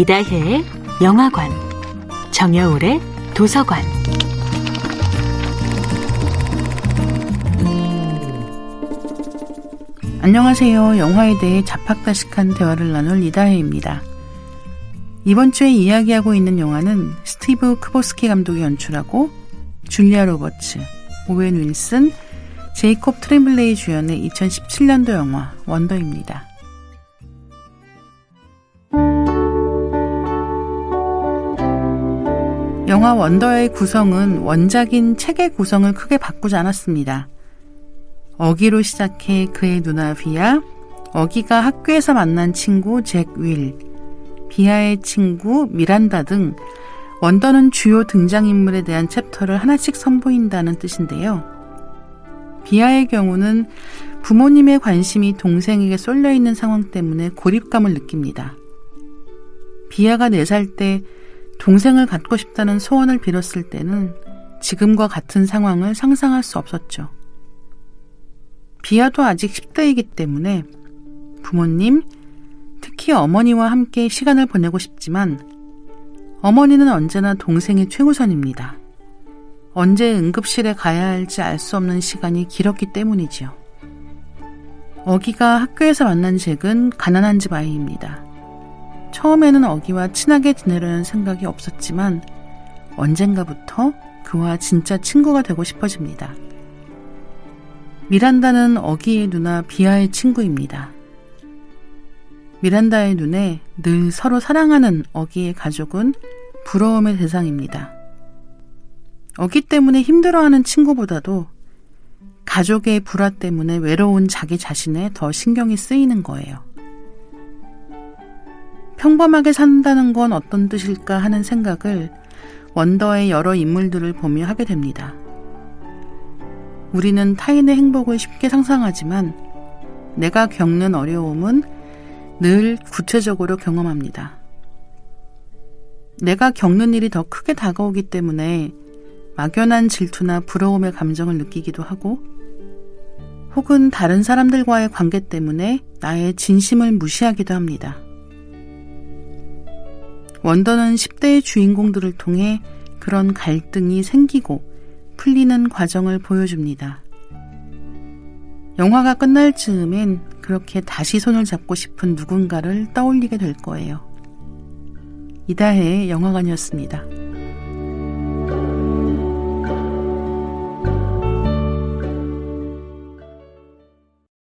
이다혜의 영화관, 정여울의 도서관. 안녕하세요. 영화에 대해 잡학다식한 대화를 나눌 이다혜입니다. 이번 주에 이야기하고 있는 영화는 스티브 크보스키 감독이 연출하고 줄리아 로버츠, 오웬 윌슨, 제이콥 트렘블레이 주연의 2017년도 영화 원더입니다. 영화 원더의 구성은 원작인 책의 구성을 크게 바꾸지 않았습니다. 어기로 시작해 그의 누나 비아, 어기가 학교에서 만난 친구 잭 윌, 비아의 친구 미란다 등 원더는 주요 등장인물에 대한 챕터를 하나씩 선보인다는 뜻인데요. 비아의 경우는 부모님의 관심이 동생에게 쏠려 있는 상황 때문에 고립감을 느낍니다. 비아가 4살 때 동생을 갖고 싶다는 소원을 빌었을 때는 지금과 같은 상황을 상상할 수 없었죠. 비아도 아직 10대이기 때문에 부모님, 특히 어머니와 함께 시간을 보내고 싶지만 어머니는 언제나 동생이 최우선입니다. 언제 응급실에 가야 할지 알 수 없는 시간이 길었기 때문이지요. 어기가 학교에서 만난 잭은 가난한 집 아이입니다. 처음에는 어기와 친하게 지내려는 생각이 없었지만 언젠가부터 그와 진짜 친구가 되고 싶어집니다. 미란다는 어기의 누나 비아의 친구입니다. 미란다의 눈에 늘 서로 사랑하는 어기의 가족은 부러움의 대상입니다. 어기 때문에 힘들어하는 친구보다도 가족의 불화 때문에 외로운 자기 자신에 더 신경이 쓰이는 거예요. 평범하게 산다는 건 어떤 뜻일까 하는 생각을 원더의 여러 인물들을 보며 하게 됩니다. 우리는 타인의 행복을 쉽게 상상하지만 내가 겪는 어려움은 늘 구체적으로 경험합니다. 내가 겪는 일이 더 크게 다가오기 때문에 막연한 질투나 부러움의 감정을 느끼기도 하고, 혹은 다른 사람들과의 관계 때문에 나의 진심을 무시하기도 합니다. 원더는 10대의 주인공들을 통해 그런 갈등이 생기고 풀리는 과정을 보여줍니다. 영화가 끝날 즈음엔 그렇게 다시 손을 잡고 싶은 누군가를 떠올리게 될 거예요. 이다혜의 영화관이었습니다.